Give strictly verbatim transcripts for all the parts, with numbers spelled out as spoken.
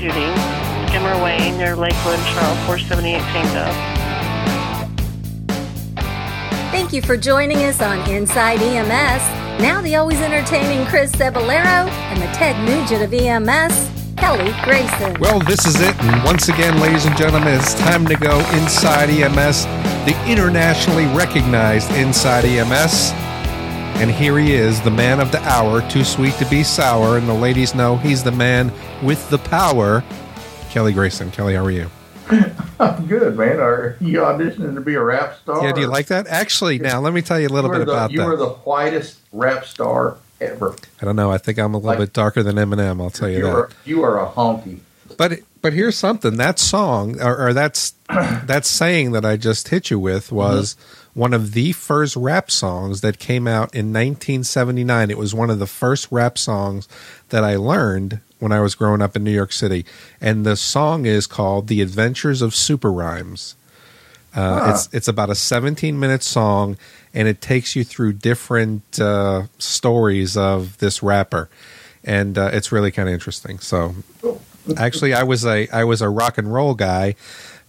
shooting, Skimmer Way near Lakeland Trail, four seventy-eight Tango. Thank you for joining us on Inside E M S. Now the always entertaining Chris Cebolero and the Ted Nugent of E M S, Kelly Grayson. Well, this is it. And once again, ladies and gentlemen, it's time to go Inside E M S, the internationally recognized Inside E M S. And here he is, the man of the hour, too sweet to be sour. And the ladies know he's the man with the power, Kelly Grayson. Kelly, how are you? I'm good, man. Are you auditioning to be a rap star? Yeah, do you like that? Actually, now, let me tell you a little bit the, about you that. You are the whitest rap star ever. I don't know. I think I'm a little like, bit darker than Eminem, I'll tell you, you that. Are, you are a honky. But but here's something. That song, or, or that's, that saying that I just hit you with was mm-hmm. one of the first rap songs that came out in nineteen seventy-nine. It was one of the first rap songs that I learned when I was growing up in New York City. And the song is called The Adventures of Super Rhymes. Uh, huh. It's it's about a seventeen-minute song, and it takes you through different uh, stories of this rapper. And uh, it's really kind of interesting. So, actually, I was a I was a rock and roll guy.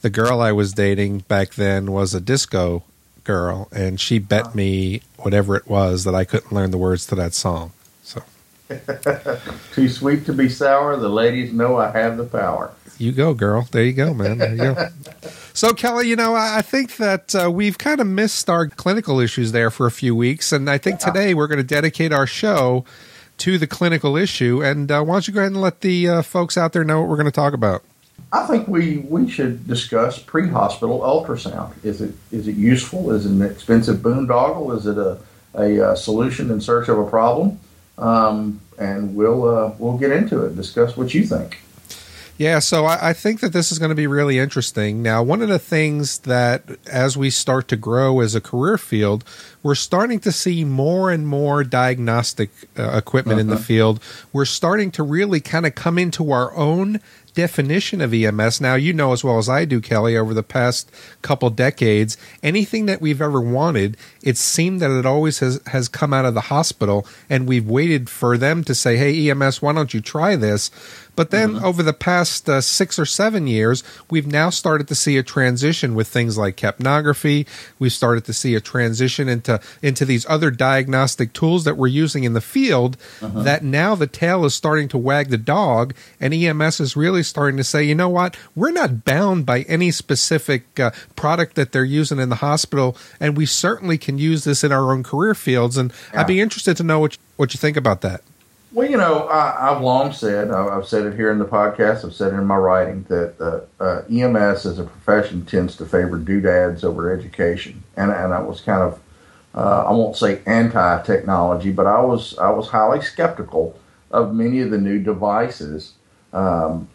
The girl I was dating back then was a disco girl, and she bet me whatever it was that I couldn't learn the words to that song. So, too sweet to be sour. The ladies know I have the power. You go, girl. There you go, man. There you go. So, Kelly, you know, I think that uh, we've kind of missed our clinical issues there for a few weeks, and I think today we're going to dedicate our show to the clinical issue, and uh, why don't you go ahead and let the uh, folks out there know what we're going to talk about. I think we, we should discuss pre-hospital ultrasound. Is it is it useful? Is it an expensive boondoggle? Is it a, a, a solution in search of a problem? Um, and we'll uh, we'll get into it, discuss what you think. Yeah, so I, I think that this is going to be really interesting. Now, one of the things that as we start to grow as a career field, we're starting to see more and more diagnostic uh, equipment uh-huh. in the field. We're starting to really kind of come into our own definition of E M S. Now, you know as well as I do, Kelly, over the past couple decades, anything that we've ever wanted, it seemed that it always has, has come out of the hospital, and we've waited for them to say, hey, E M S, why don't you try this? But then mm-hmm. over the past uh, six or seven years, we've now started to see a transition with things like capnography. We've started to see a transition into, into these other diagnostic tools that we're using in the field uh-huh. that now the tail is starting to wag the dog, and E M S is really starting to say, you know what, we're not bound by any specific uh, product that they're using in the hospital, and we certainly can use this in our own career fields. And yeah. I'd be interested to know what you, what you think about that. Well, you know, I, I've long said, I've said it here in the podcast, I've said it in my writing, that uh, uh, E M S as a profession tends to favor doodads over education. And and I was kind of, uh, I won't say anti-technology, but I was I was highly skeptical of many of the new devices, um,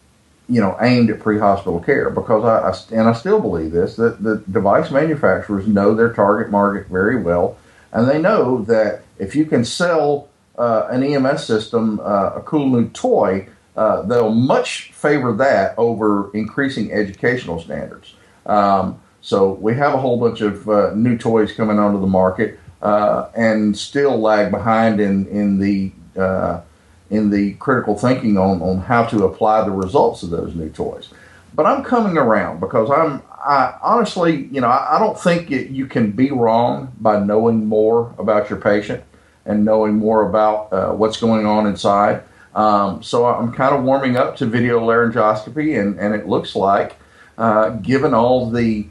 you know, aimed at pre-hospital care. Because, I, I and I still believe this, that the device manufacturers know their target market very well. And they know that if you can sell Uh, an E M S system, uh, a cool new toy, uh, they'll much favor that over increasing educational standards. Um, so we have a whole bunch of uh, new toys coming onto the market uh, and still lag behind in in the uh, in the critical thinking on, on how to apply the results of those new toys. But I'm coming around because I'm I honestly, you know, I, I don't think it, you can be wrong by knowing more about your patient and knowing more about uh, what's going on inside. Um, so I'm kind of warming up to video laryngoscopy, and, and it looks like, uh, given all the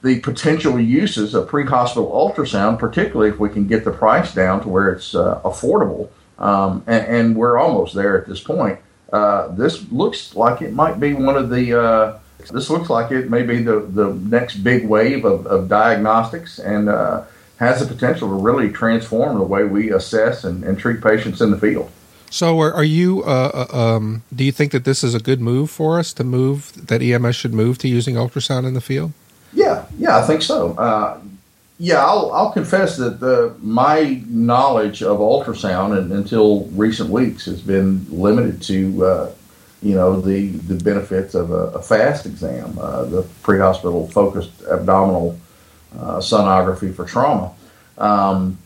the potential uses of pre-hospital ultrasound, particularly if we can get the price down to where it's uh, affordable, um, and, and we're almost there at this point, uh, this looks like it might be one of the, uh, this looks like it may be the, the next big wave of, of diagnostics, and uh, has the potential to really transform the way we assess and, and treat patients in the field. So are, are you, uh, um, do you think that this is a good move for us to move, that E M S should move to using ultrasound in the field? Yeah, yeah, I think so. Uh, yeah, I'll, I'll confess that the, my knowledge of ultrasound and, until recent weeks has been limited to, uh, you know, the, the benefits of a, a FAST exam, uh, the pre-hospital focused abdominal Uh, sonography for trauma, um,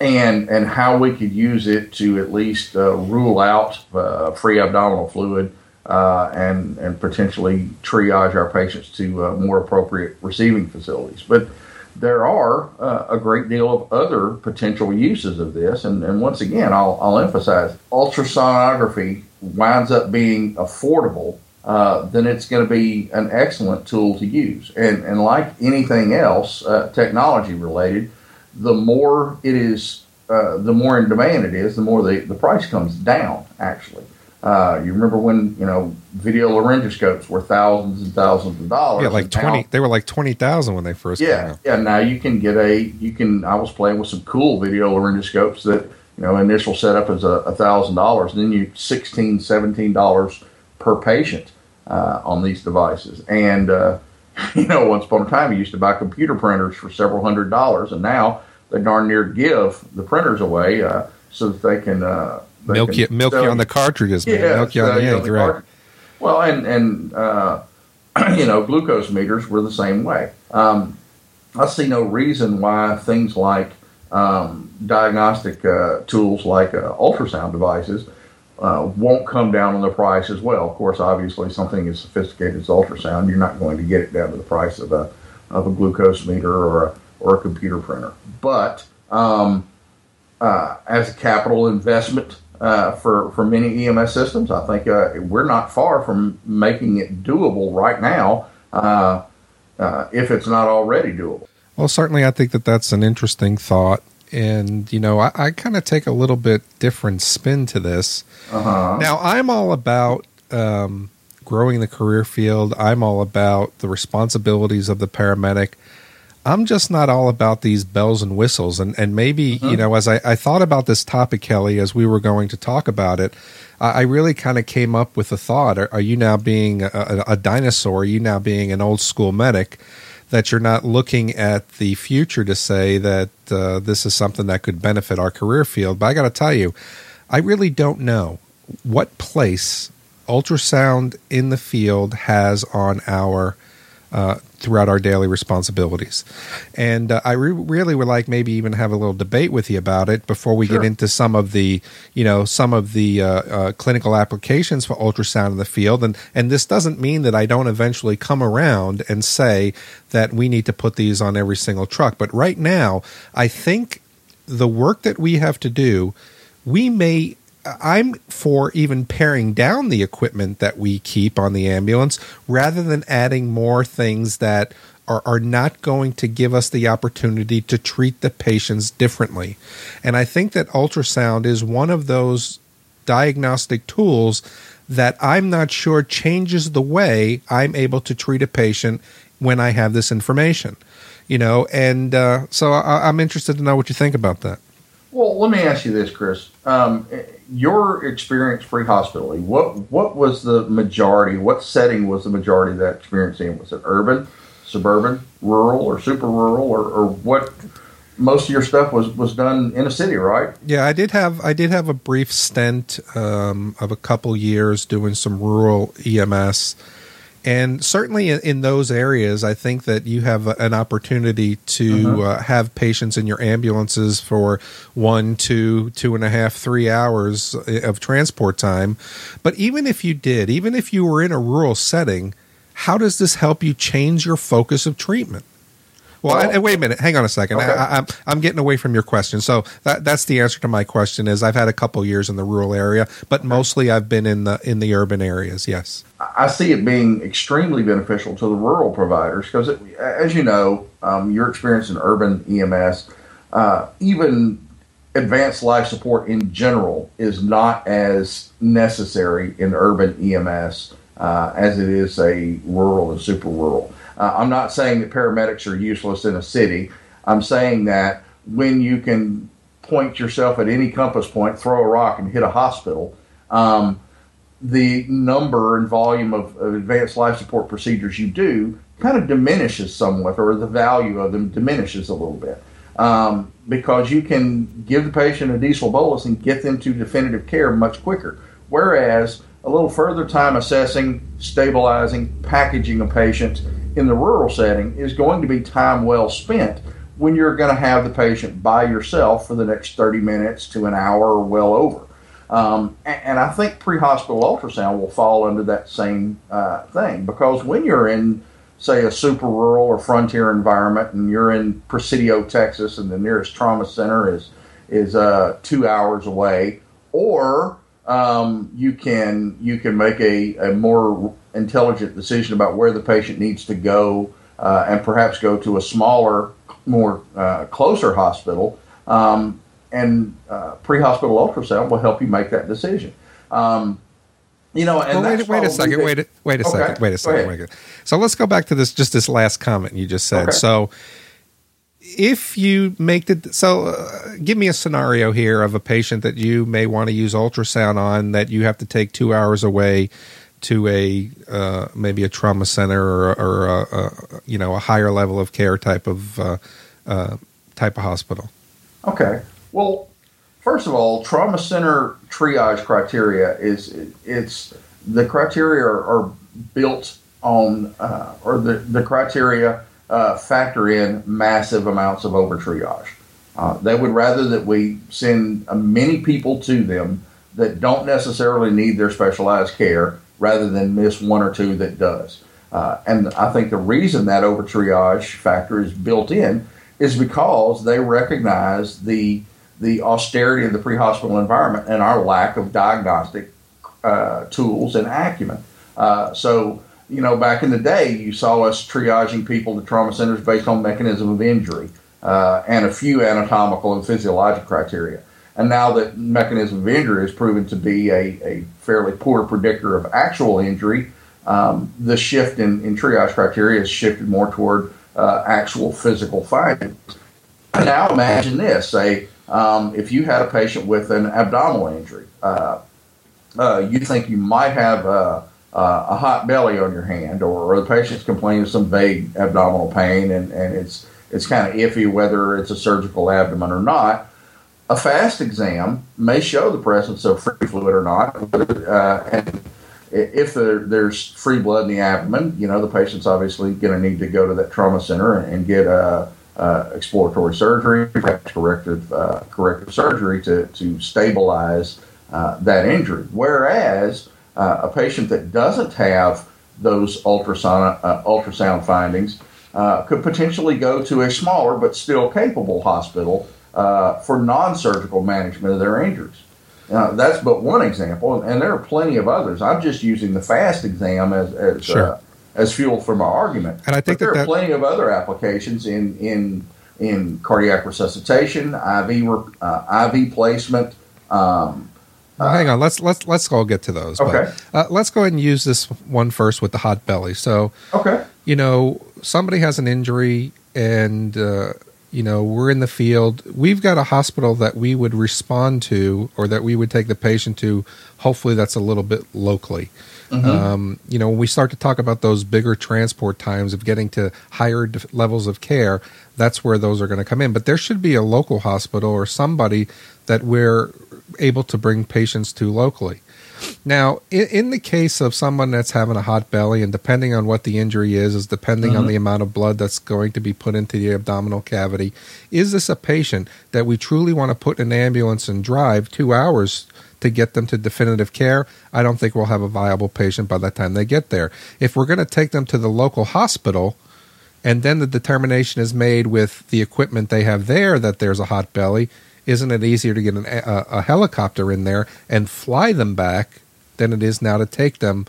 and and how we could use it to at least uh, rule out uh, free abdominal fluid uh, and and potentially triage our patients to uh, more appropriate receiving facilities. But there are uh, a great deal of other potential uses of this, and, and once again, I'll, I'll emphasize, ultrasonography winds up being affordable, uh, then it's going to be an excellent tool to use. And, and like anything else, uh, technology-related, the more it is, uh, the more in demand it is, the more the, the price comes down, actually. Uh, you remember when, you know, video laryngoscopes were thousands and thousands of dollars. Yeah, like twenty. Now, they were like twenty thousand when they first yeah, came out. Yeah, now you can get a you can. I was playing with some cool video laryngoscopes that, you know, initial setup is a thousand dollars, and then you sixteen, seventeen dollars per patient uh, on these devices. And uh, you know, once upon a time, you used to buy computer printers for several hundred dollars, and now they darn near give the printers away uh, so that they can. Uh, They milk you, milk sell, you on the cartridges, man. Yeah, milk you on the egg, right? Cartridge. Well, and and uh, you know, glucose meters were the same way. Um, I see no reason why things like um, diagnostic uh, tools, like uh, ultrasound devices, uh, won't come down on the price as well. Of course, obviously, something as sophisticated as ultrasound, you're not going to get it down to the price of a of a glucose meter or a, or a computer printer. But um, uh, as a capital investment. Uh, for, for many E M S systems, I think uh, we're not far from making it doable right now, uh, uh, if it's not already doable. Well, certainly I think that that's an interesting thought. And, you know, I, I kind of take a little bit different spin to this. Uh-huh. Now, I'm all about um, growing the career field. I'm all about the responsibilities of the paramedic. I'm just not all about these bells and whistles. And, and maybe, mm-hmm. you know, as I, I thought about this topic, Kelly, as we were going to talk about it, I, I really kind of came up with the thought, are, are you now being a, a dinosaur? Are you now being an old school medic that you're not looking at the future to say that uh, this is something that could benefit our career field? But I got to tell you, I really don't know what place ultrasound in the field has on our Uh, throughout our daily responsibilities. And uh, I re- really would like maybe even have a little debate with you about it before we sure. get into some of the, you know, some of the uh, uh, clinical applications for ultrasound in the field. And, and this doesn't mean that I don't eventually come around and say that we need to put these on every single truck. But right now, I think the work that we have to do, we may I'm for even paring down the equipment that we keep on the ambulance rather than adding more things that are, are not going to give us the opportunity to treat the patients differently. And I think that ultrasound is one of those diagnostic tools that I'm not sure changes the way I'm able to treat a patient when I have this information. You know, and uh, so I, I'm interested to know what you think about that. Well, let me ask you this, Chris. Um, your experience pre-hospitally, what what was the majority, what setting was the majority of that experience in? Was it urban, suburban, rural, or super rural, or, or what? Most of your stuff was, was done in a city, right? Yeah, I did have I did have a brief stint um, of a couple years doing some rural E M S. And certainly in those areas, I think that you have an opportunity to uh-huh. uh, have patients in your ambulances for one, two, two and a half, three hours of transport time. But even if you did, even if you were in a rural setting, how does this help you change your focus of treatment? Well, I, wait a minute. Hang on a second. Okay. I, I'm I'm getting away from your question. So that that's the answer to my question. Is I've had a couple years in the rural area, but okay. mostly I've been in the in the urban areas. Yes, I see it being extremely beneficial to the rural providers because, as you know, um, your experience in urban E M S, uh, even advanced life support in general, is not as necessary in urban E M S uh, as it is a rural and super rural. Uh, I'm not saying that paramedics are useless in a city. I'm saying that when you can point yourself at any compass point, throw a rock and hit a hospital, um, the number and volume of, of advanced life support procedures you do kind of diminishes somewhat, or the value of them diminishes a little bit. Um, because you can give the patient a diesel bolus and get them to definitive care much quicker. Whereas a little further time assessing, stabilizing, packaging a patient in the rural setting is going to be time well spent when you're going to have the patient by yourself for the next thirty minutes to an hour or well over. Um, and, and I think pre-hospital ultrasound will fall under that same uh, thing, because when you're in, say, a super rural or frontier environment, and you're in Presidio, Texas, and the nearest trauma center is is uh, two hours away, or um, you can you can make a, a more intelligent decision about where the patient needs to go, uh, and perhaps go to a smaller, more uh, closer hospital. Um, And uh, pre-hospital ultrasound will help you make that decision. Um, you know, and well, wait, wait a second, big... wait, a, wait a okay. second, wait a second, wait a second. So let's go back to this, just this last comment you just said. Okay. So if you make the, so uh, give me a scenario here of a patient that you may want to use ultrasound on that you have to take two hours away to a, uh, maybe a trauma center or, or a, a, you know, a higher level of care type of, uh, uh, type of hospital. Okay. Well, first of all, trauma center triage criteria is it's the criteria are, are built on uh, or the, the criteria uh, factor in massive amounts of over triage. Uh, they would rather that we send many people to them that don't necessarily need their specialized care rather than miss one or two that does. Uh, and I think the reason that over triage factor is built in is because they recognize the the austerity of the pre-hospital environment and our lack of diagnostic uh, tools and acumen. Uh, so, you know, back in the day, you saw us triaging people to trauma centers based on mechanism of injury uh, and a few anatomical and physiologic criteria. And now that mechanism of injury has proven to be a, a fairly poor predictor of actual injury, um, the shift in, in triage criteria has shifted more toward uh, actual physical findings. Now imagine this, say, Um, if you had a patient with an abdominal injury, uh, uh, you think you might have a, a hot belly on your hand, or, or the patient's complaining of some vague abdominal pain, and, and it's it's kind of iffy whether it's a surgical abdomen or not. A FAST exam may show the presence of free fluid or not, uh, and if there, there's free blood in the abdomen, you know the patient's obviously going to need to go to that trauma center and, and get a. Uh, exploratory surgery, perhaps corrective uh, corrective surgery to to stabilize uh, that injury. Whereas uh, a patient that doesn't have those ultrasound uh, ultrasound findings uh, could potentially go to a smaller but still capable hospital uh, for non-surgical management of their injuries. Now, that's but one example, and there are plenty of others. I'm just using the FAST exam as as. Sure. Uh, as fuel for my argument. And I think that there are plenty of other applications in in, in cardiac resuscitation, I V uh, I V placement. Um, uh, hang on, let's let's let's all get to those. Okay, but, uh, let's go ahead and use this one first with the hot belly. So, okay, you know, somebody has an injury, and uh, you know we're in the field. We've got a hospital that we would respond to, or that we would take the patient to. Hopefully, that's a little bit locally. Mm-hmm. Um, you know, when we start to talk about those bigger transport times of getting to higher d- levels of care, that's where those are going to come in. But there should be a local hospital or somebody that we're able to bring patients to locally. Now, in, in the case of someone that's having a hot belly, and depending on what the injury is, is depending mm-hmm. on the amount of blood that's going to be put into the abdominal cavity, is this a patient that we truly want to put in an ambulance and drive two hours to get them to definitive care? I don't think we'll have a viable patient by the time they get there. If we're going to take them to the local hospital, and then the determination is made with the equipment they have there that there's a hot belly, isn't it easier to get an, a, a helicopter in there and fly them back than it is now to take them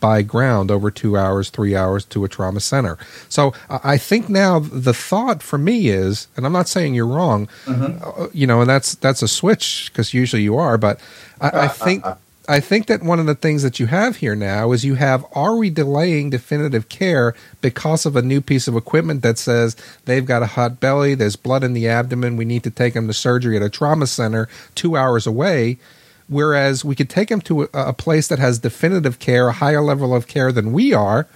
by ground over two hours, three hours to a trauma center? So I think now the thought for me is, and I'm not saying you're wrong, mm-hmm. uh, you know, and that's that's a switch because usually you are, but I, uh, I think uh, uh. I think that one of the things that you have here now is you have, are we delaying definitive care because of a new piece of equipment that says they've got a hot belly, there's blood in the abdomen, we need to take them to surgery at a trauma center two hours away, whereas we could take them to a, a place that has definitive care, a higher level of care than we are,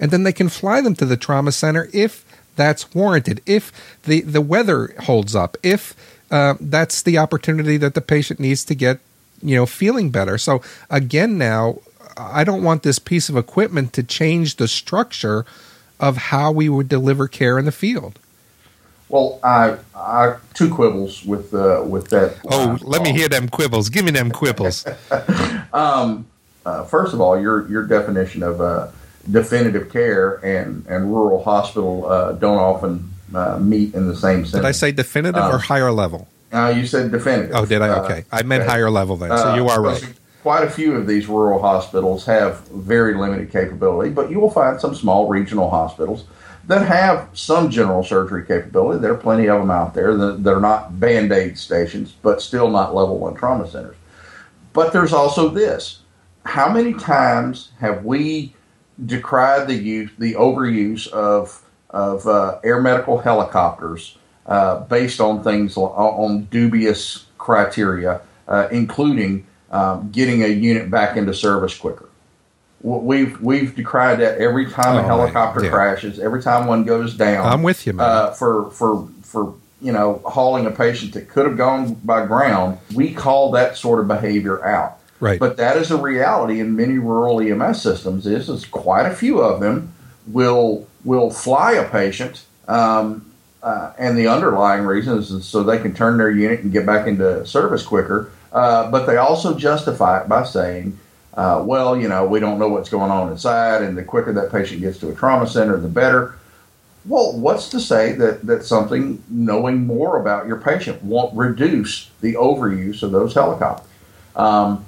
and then they can fly them to the trauma center if that's warranted, if the, the weather holds up, if uh, that's the opportunity that the patient needs to get, you know, feeling better. So again, now, I don't want this piece of equipment to change the structure of how we would deliver care in the field. Well, I, I two quibbles with uh, with that. Oh, let me hear them quibbles. Give me them quibbles. um, uh, first of all, your your definition of uh, definitive care and, and rural hospital uh, don't often uh, meet in the same sentence. Did I say definitive um, or higher level? Uh, you said definitive. Oh, did I? Okay. Uh, I meant okay. Higher level then, so you are right. Uh, quite a few of these rural hospitals have very limited capability, but you will find some small regional hospitals that have some general surgery capability. There are plenty of them out there. They're not Band-Aid stations, but still not level one trauma centers. But there's also this. How many times have we decried the use, the overuse of, of uh, air medical helicopters uh, based on things, on dubious criteria, uh, including um, getting a unit back into service quicker? We've we've decried that every time oh, a helicopter yeah. crashes, every time one goes down. I'm with you, man. Uh, for for for you know hauling a patient that could have gone by ground, we call that sort of behavior out. Right. But that is a reality in many rural E M S systems. This is quite a few of them will will fly a patient, um, uh, and the underlying reason is so they can turn their unit and get back into service quicker. Uh, but they also justify it by saying, Uh, well, you know, we don't know what's going on inside, and the quicker that patient gets to a trauma center, the better. Well, what's to say that, that something, knowing more about your patient, won't reduce the overuse of those helicopters? Um,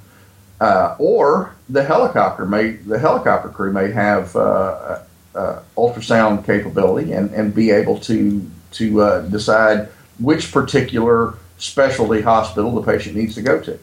uh, or the helicopter may, the helicopter crew may have uh, uh, ultrasound capability and, and be able to, to uh, decide which particular specialty hospital the patient needs to go to.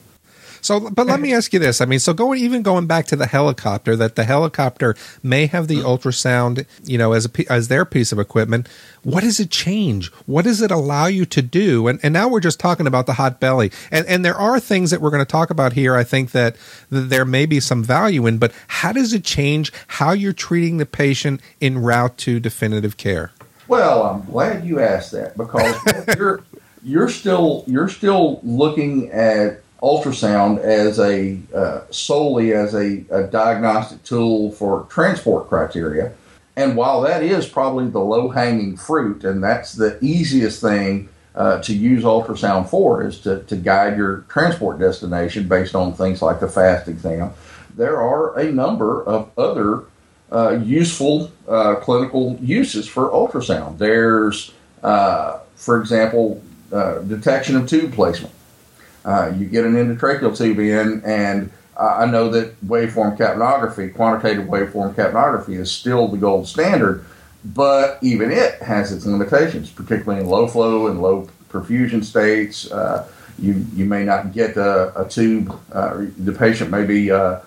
So, but let me ask you this. I mean, so going even going back to the helicopter, that the helicopter may have the ultrasound, you know, as a, as their piece of equipment. What does it change? What does it allow you to do? And and now we're just talking about the hot belly. And and there are things that we're going to talk about here, I think, that there may be some value in. But how does it change how you're treating the patient en route to definitive care? Well, I'm glad you asked that, because you're you're still you're still looking at ultrasound as a uh, solely as a, a diagnostic tool for transport criteria. And while that is probably the low-hanging fruit, and that's the easiest thing uh, to use ultrasound for, is to, to guide your transport destination based on things like the FAST exam, there are a number of other uh, useful uh, clinical uses for ultrasound. There's, uh, for example, uh, detection of tube placement. Uh, you get an endotracheal tube in, and uh, I know that waveform capnography, quantitative waveform capnography, is still the gold standard, but even it has its limitations, particularly in low flow and low perfusion states. Uh, you you may not get a, a tube. Uh, the patient may be uh,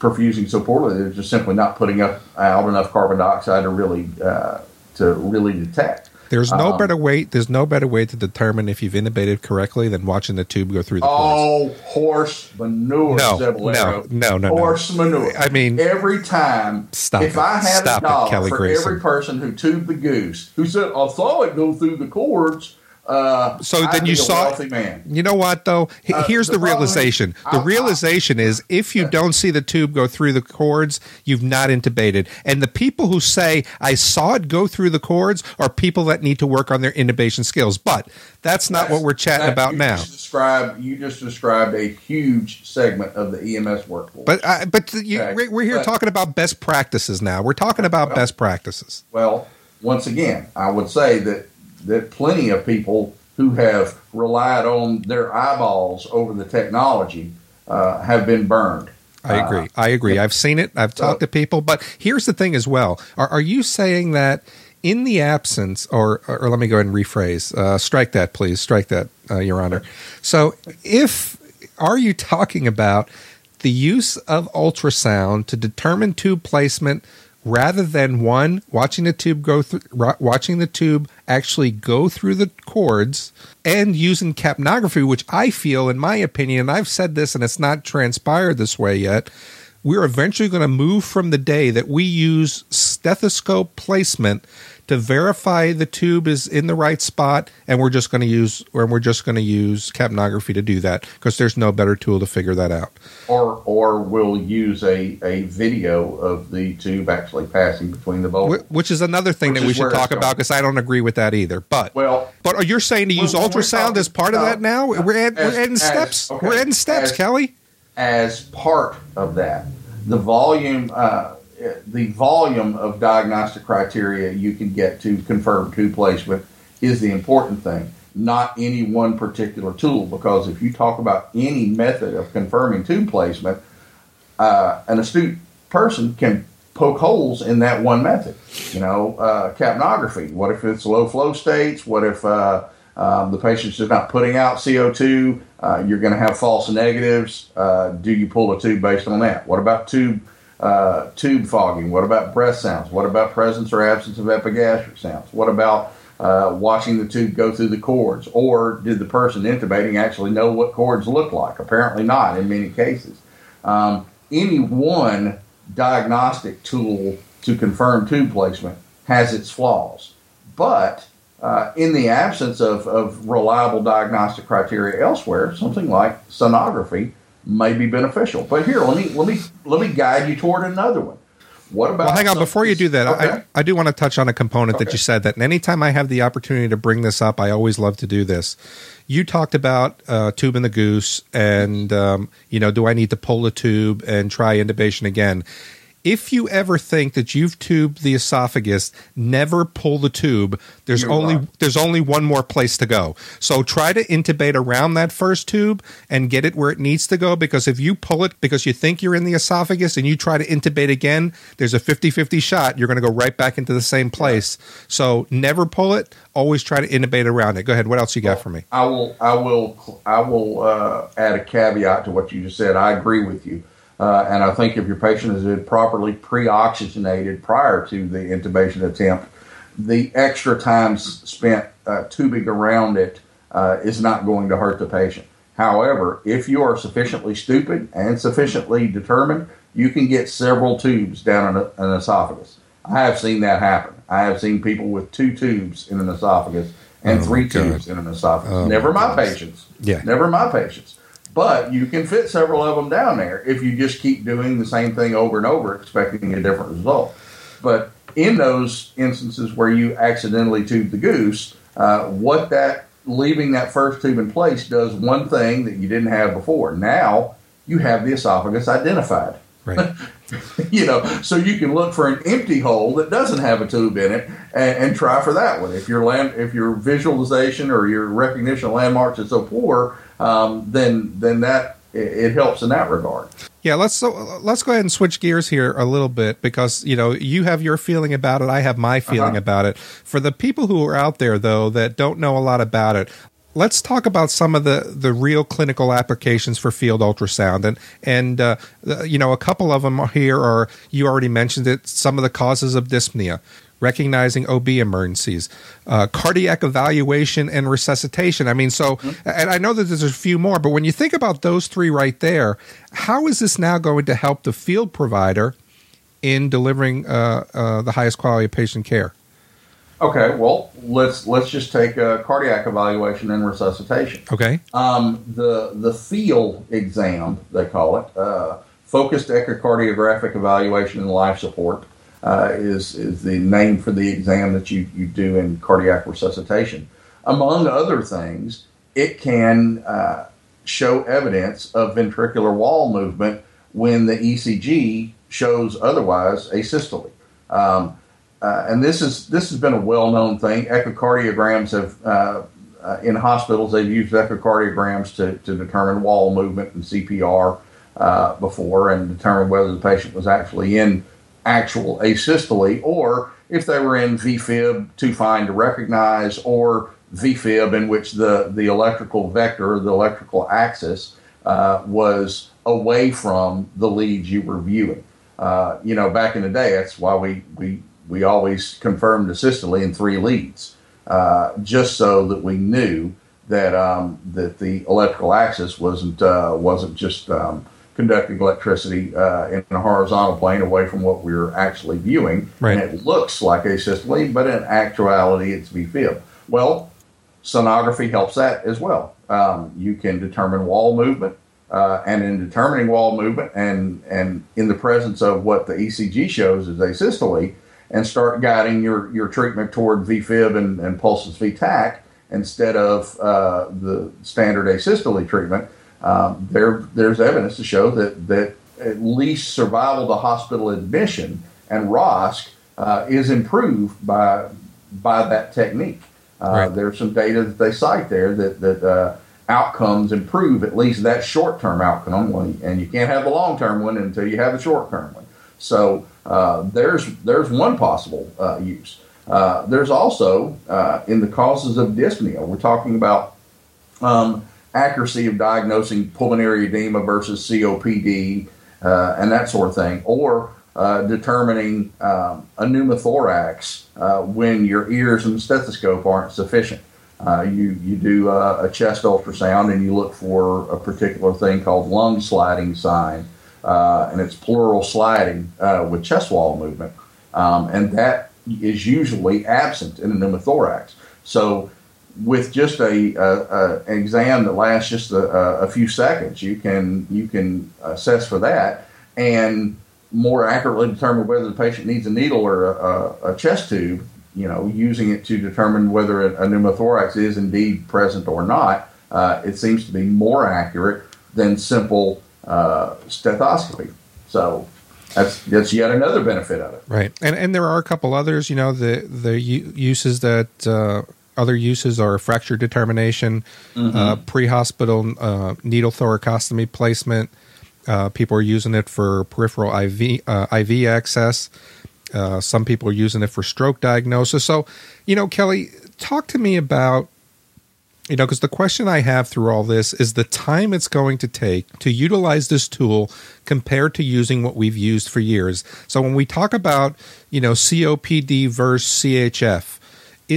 perfusing so poorly they're just simply not putting up out enough carbon dioxide to really uh, to really detect. There's no um, better way. There's no better way to determine if you've intubated correctly than watching the tube go through the pores. Oh, horse manure! No, no, no, no, horse no. manure. I mean, every time. Stop if it. I had stop a dollar it, for Grayson. Every person who tubed the goose, who said, "I saw it go through the cords," uh, so I'd then you be a saw. Wealthy man. You know what, though? H- uh, here's the, the realization. Problem, the I, realization I, is if you uh, don't see the tube go through the cords, you've not intubated. And the people who say, I saw it go through the cords, are people that need to work on their intubation skills. But that's not that's, what we're chatting about you now. Just described, you just described a huge segment of the E M S workforce. But uh, but you, okay. we're here but, talking about best practices now. We're talking about well, best practices. Well, once again, I would say that that plenty of people who have relied on their eyeballs over the technology uh, have been burned. I agree. Uh, I agree. I've seen it. I've so, talked to people. But here's the thing as well. Are, are you saying that in the absence, or, or let me go ahead and rephrase. Uh, strike that, please. Strike that, uh, Your Honor. So if are you talking about the use of ultrasound to determine tube placement rather than one watching the tube go through, watching the tube actually go through the cords, and using capnography, which I feel, in my opinion, and I've said this, and it's not transpired this way yet, we're eventually going to move from the day that we use stethoscope placement to verify the tube is in the right spot, and we're just going to use, or we're just going to use capnography to do that because there's no better tool to figure that out. Or, or we'll use a, a video of the tube actually passing between the bolts, which is another thing that we should talk about because I don't agree with that either. But well, but are you saying to use well, ultrasound talking, as part of uh, that now? We're, add, as, we're adding as, steps. Okay. We're adding steps, as, Kelly. As part of that, the volume. Uh, The volume of diagnostic criteria you can get to confirm tube placement is the important thing, not any one particular tool. Because if you talk about any method of confirming tube placement, uh, an astute person can poke holes in that one method. You know, uh, capnography. What if it's low flow states? What if uh, um, the patient's just not putting out C O two? Uh, you're going to have false negatives. Uh, do you pull a tube based on that? What about tube? Uh, tube fogging? What about breath sounds? What about presence or absence of epigastric sounds? What about uh, watching the tube go through the cords? Or did the person intubating actually know what cords look like? Apparently not in many cases. Um, any one diagnostic tool to confirm tube placement has its flaws. But uh, in the absence of, of reliable diagnostic criteria elsewhere, something like sonography may be beneficial. But here, let me let me let me guide you toward another one. What about? Well, hang on before you do that. Okay. I I do want to touch on a component okay. that you said that. And anytime I have the opportunity to bring this up, I always love to do this. You talked about uh, tube in the goose, and um, you know, do I need to pull the tube and try intubation again? If you ever think that you've tubed the esophagus, never pull the tube. There's You're only wrong. There's only one more place to go. So try to intubate around that first tube and get it where it needs to go, because if you pull it because you think you're in the esophagus and you try to intubate again, there's a fifty-fifty shot. You're going to go right back into the same place. Yeah. So never pull it. Always try to intubate around it. Go ahead. What else you got well, for me? I will, I will, I will uh, add a caveat to what you just said. I agree with you. Uh, and I think if your patient has been properly pre-oxygenated prior to the intubation attempt, the extra time spent uh, tubing around it uh, is not going to hurt the patient. However, if you are sufficiently stupid and sufficiently determined, you can get several tubes down an, an esophagus. I have seen that happen. I have seen people with two tubes in an esophagus and oh three tubes in an esophagus. Oh Never my, my patients. Yeah. Never my patients. But you can fit several of them down there if you just keep doing the same thing over and over, expecting a different result. But in those instances where you accidentally tube the goose, uh, what that leaving that first tube in place does one thing that you didn't have before. Now you have the esophagus identified. Right. You know, so you can look for an empty hole that doesn't have a tube in it and, and try for that one. If your land, if your visualization or your recognition of landmarks is so poor, um, then then that it helps in that regard. Yeah, let's so let's go ahead and switch gears here a little bit, because you know you have your feeling about it, I have my feeling uh-huh. about it. For the people who are out there though that don't know a lot about it, let's talk about some of the, the real clinical applications for field ultrasound. And, and uh, you know, a couple of them here are, you already mentioned it, some of the causes of dyspnea, recognizing O B emergencies, uh, cardiac evaluation and resuscitation. I mean, so, and I know that there's a few more, but when you think about those three right there, how is this now going to help the field provider in delivering uh, uh, the highest quality of patient care? Okay, well, let's let's just take a cardiac evaluation and resuscitation. Okay. Um, the the F E E L exam, they call it, uh, focused echocardiographic evaluation and life support, uh, is is the name for the exam that you, you do in cardiac resuscitation. Among other things, it can uh, show evidence of ventricular wall movement when the E C G shows otherwise asystole. Um, Uh, and this is this has been a well-known thing. Echocardiograms have uh, uh, in hospitals they've used echocardiograms to, to determine wall movement and C P R uh, before, and determine whether the patient was actually in actual asystole or if they were in V Fib too fine to recognize, or V Fib in which the, the electrical vector, the electrical axis, uh, was away from the leads you were viewing. Uh, you know, back in the day, that's why we we We always confirmed the systole in three leads, uh, just so that we knew that um, that the electrical axis wasn't uh, wasn't just um, conductive electricity uh, in a horizontal plane away from what we're actually viewing. Right. And it looks like a systole, but in actuality, it's V-fib. Well, sonography helps that as well. Um, you can determine wall movement, uh, and in determining wall movement and, and in the presence of what the E C G shows as a systole, and start guiding your, your treatment toward V-fib and, and pulses V-tac instead of uh, the standard asystole treatment. Um, there, there's evidence to show that, that at least survival to hospital admission and R O S C uh, is improved by by that technique. Uh, right. There's some data that they cite there that that uh, outcomes improve, at least that short-term outcome one, and you can't have the long-term one until you have the short-term one. So uh, there's there's one possible uh, use. Uh, there's also uh, in the causes of dyspnea. We're talking about. Um, accuracy of diagnosing pulmonary edema versus C O P D uh, and that sort of thing, or uh, determining um, a pneumothorax uh, when your ears and stethoscope aren't sufficient. Uh, you, you do uh, a chest ultrasound and you look for a particular thing called lung sliding sign, uh, and it's pleural sliding uh, with chest wall movement, um, and that is usually absent in a pneumothorax. So with just a, a, a an exam that lasts just a, a few seconds, you can you can assess for that and more accurately determine whether the patient needs a needle or a, a chest tube. You know, using it to determine whether a, a pneumothorax is indeed present or not. Uh, it seems to be more accurate than simple uh, stethoscopy. So. That's, that's yet another benefit of it. Right, and and there are a couple others. You know, the the uses that. Uh Other uses are fracture determination, mm-hmm. uh, pre-hospital uh, needle thoracostomy placement. Uh, people are using it for peripheral I V uh, I V access. Uh, some people are using it for stroke diagnosis. So, you know, Kelly, talk to me about, you know, because the question I have through all this is the time it's going to take to utilize this tool compared to using what we've used for years. So when we talk about, you know, C O P D versus C H F,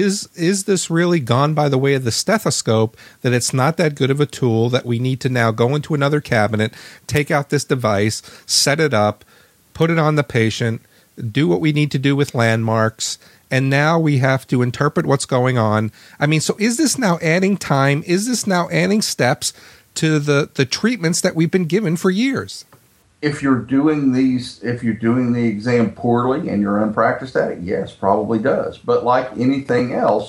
Is is this really gone by the way of the stethoscope, that it's not that good of a tool, that we need to now go into another cabinet, take out this device, set it up, put it on the patient, do what we need to do with landmarks, and now we have to interpret what's going on? I mean, so is this now adding time? Is this now adding steps to the, the treatments that we've been given for years? If you're doing these, if you're doing the exam poorly and you're unpracticed at it, yes, probably does. But like anything else,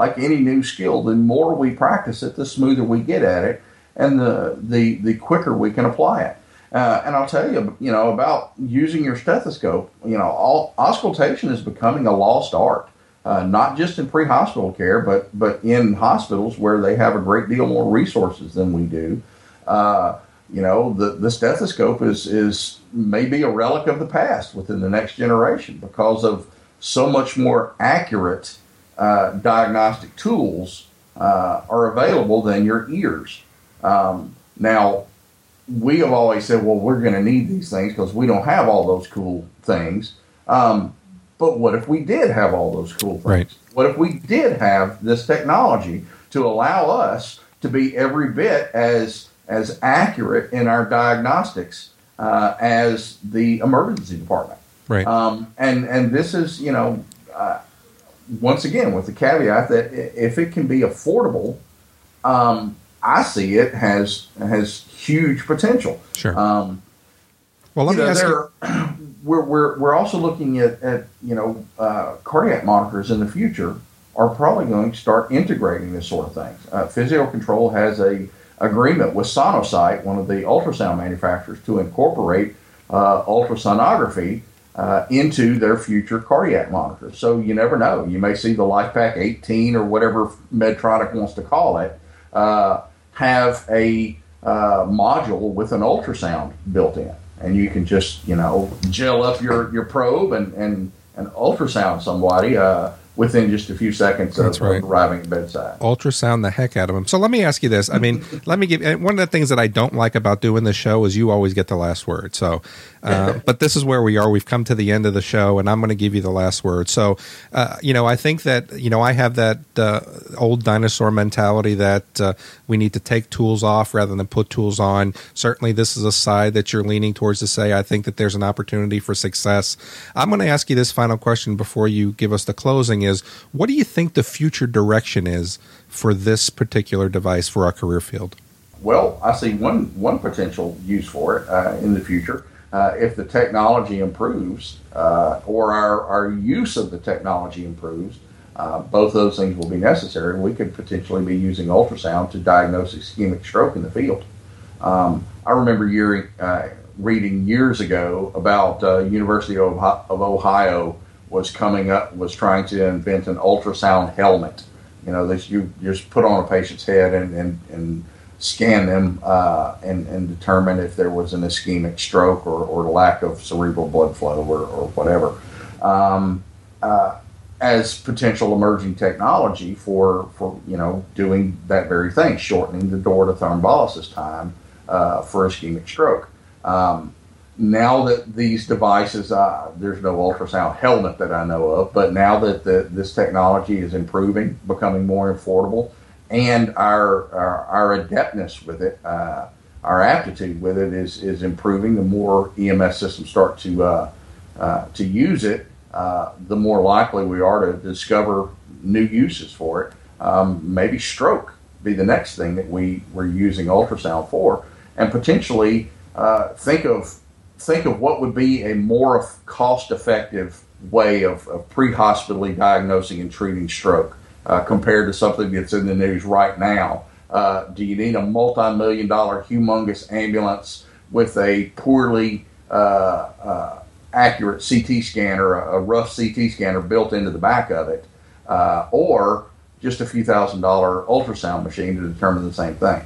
like any new skill, the more we practice it, the smoother we get at it, and the the, the quicker we can apply it. Uh, and I'll tell you, you know, about using your stethoscope. You know, all, auscultation is becoming a lost art, uh, not just in pre-hospital care, but but in hospitals where they have a great deal more resources than we do. Uh, You know, the, the stethoscope is, is maybe a relic of the past within the next generation because of so much more accurate uh, diagnostic tools uh, are available than your ears. Um, now, we have always said, well, we're going to need these things because we don't have all those cool things. Um, but what if we did have all those cool things? Right. What if we did have this technology to allow us to be every bit as as accurate in our diagnostics uh, as the emergency department. Right. Um, and, and this is, you know, uh, once again, with the caveat that if it can be affordable, um, I see it has has huge potential. Sure. Um, well, let me know, ask you. Are, we're, we're, we're also looking at, at you know, uh, cardiac monitors in the future are probably going to start integrating this sort of thing. Uh, PhysioControl has a agreement with Sonosite, one of the ultrasound manufacturers, to incorporate uh, ultrasonography uh, into their future cardiac monitors. So you never know. You may see the LifePak eighteen or whatever Medtronic wants to call it uh, have a uh, module with an ultrasound built in. And you can just, you know, gel up your, your probe and, and, and ultrasound somebody uh, within just a few seconds of, right. of arriving at bedside. Ultrasound the heck out of them. So let me ask you this. I mean, let me give – one of the things that I don't like about doing this show is you always get the last word. So Uh, but this is where we are. We've come to the end of the show, and I'm going to give you the last word. So, uh, you know, I think that, you know, I have that uh, old dinosaur mentality that uh, we need to take tools off rather than put tools on. Certainly, this is a side that you're leaning towards to say, I think that there's an opportunity for success. I'm going to ask you this final question before you give us the closing is, what do you think the future direction is for this particular device for our career field? Well, I see one one potential use for it uh, in the future. Uh, if the technology improves uh, or our, our use of the technology improves, uh, both those things will be necessary. We could potentially be using ultrasound to diagnose ischemic stroke in the field. Um, I remember year, uh, reading years ago about uh, University of Ohio was coming up, was trying to invent an ultrasound helmet. You know, this, you, you just put on a patient's head and, and, and scan them uh, and, and determine if there was an ischemic stroke or, or lack of cerebral blood flow or, or whatever. Um, uh, as potential emerging technology for, for, you know, doing that very thing, shortening the door to thrombolysis time uh, for ischemic stroke. Um, now that these devices, uh, there's no ultrasound helmet that I know of, but now that the, this technology is improving, becoming more affordable, and our, our our adeptness with it, uh, our aptitude with it is is improving. The more E M S systems start to uh, uh, to use it, uh, the more likely we are to discover new uses for it. Um, maybe stroke be the next thing that we we're using ultrasound for, and potentially uh, think of think of what would be a more cost-effective way of, of pre-hospitally diagnosing and treating stroke. Uh, compared to something that's in the news right now. Uh, do you need a multi-million dollar humongous ambulance with a poorly uh, uh, accurate C T scanner, a rough C T scanner built into the back of it, uh, or just a few thousand dollar ultrasound machine to determine the same thing?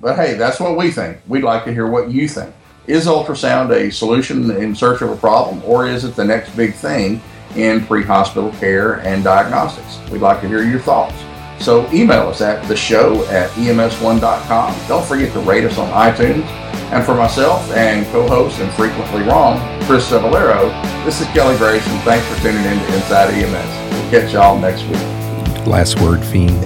But hey, that's what we think. We'd like to hear what you think. Is ultrasound a solution in search of a problem, or is it the next big thing in pre-hospital care and diagnostics? We'd like to hear your thoughts. So email us at the show at E M S one dot com. Don't forget to rate us on iTunes. And for myself and co-host and frequently wrong, Chris Cebolero, this is Kelly Grayson. Thanks for tuning in to Inside E M S. We'll catch y'all next week. Last word, fiend.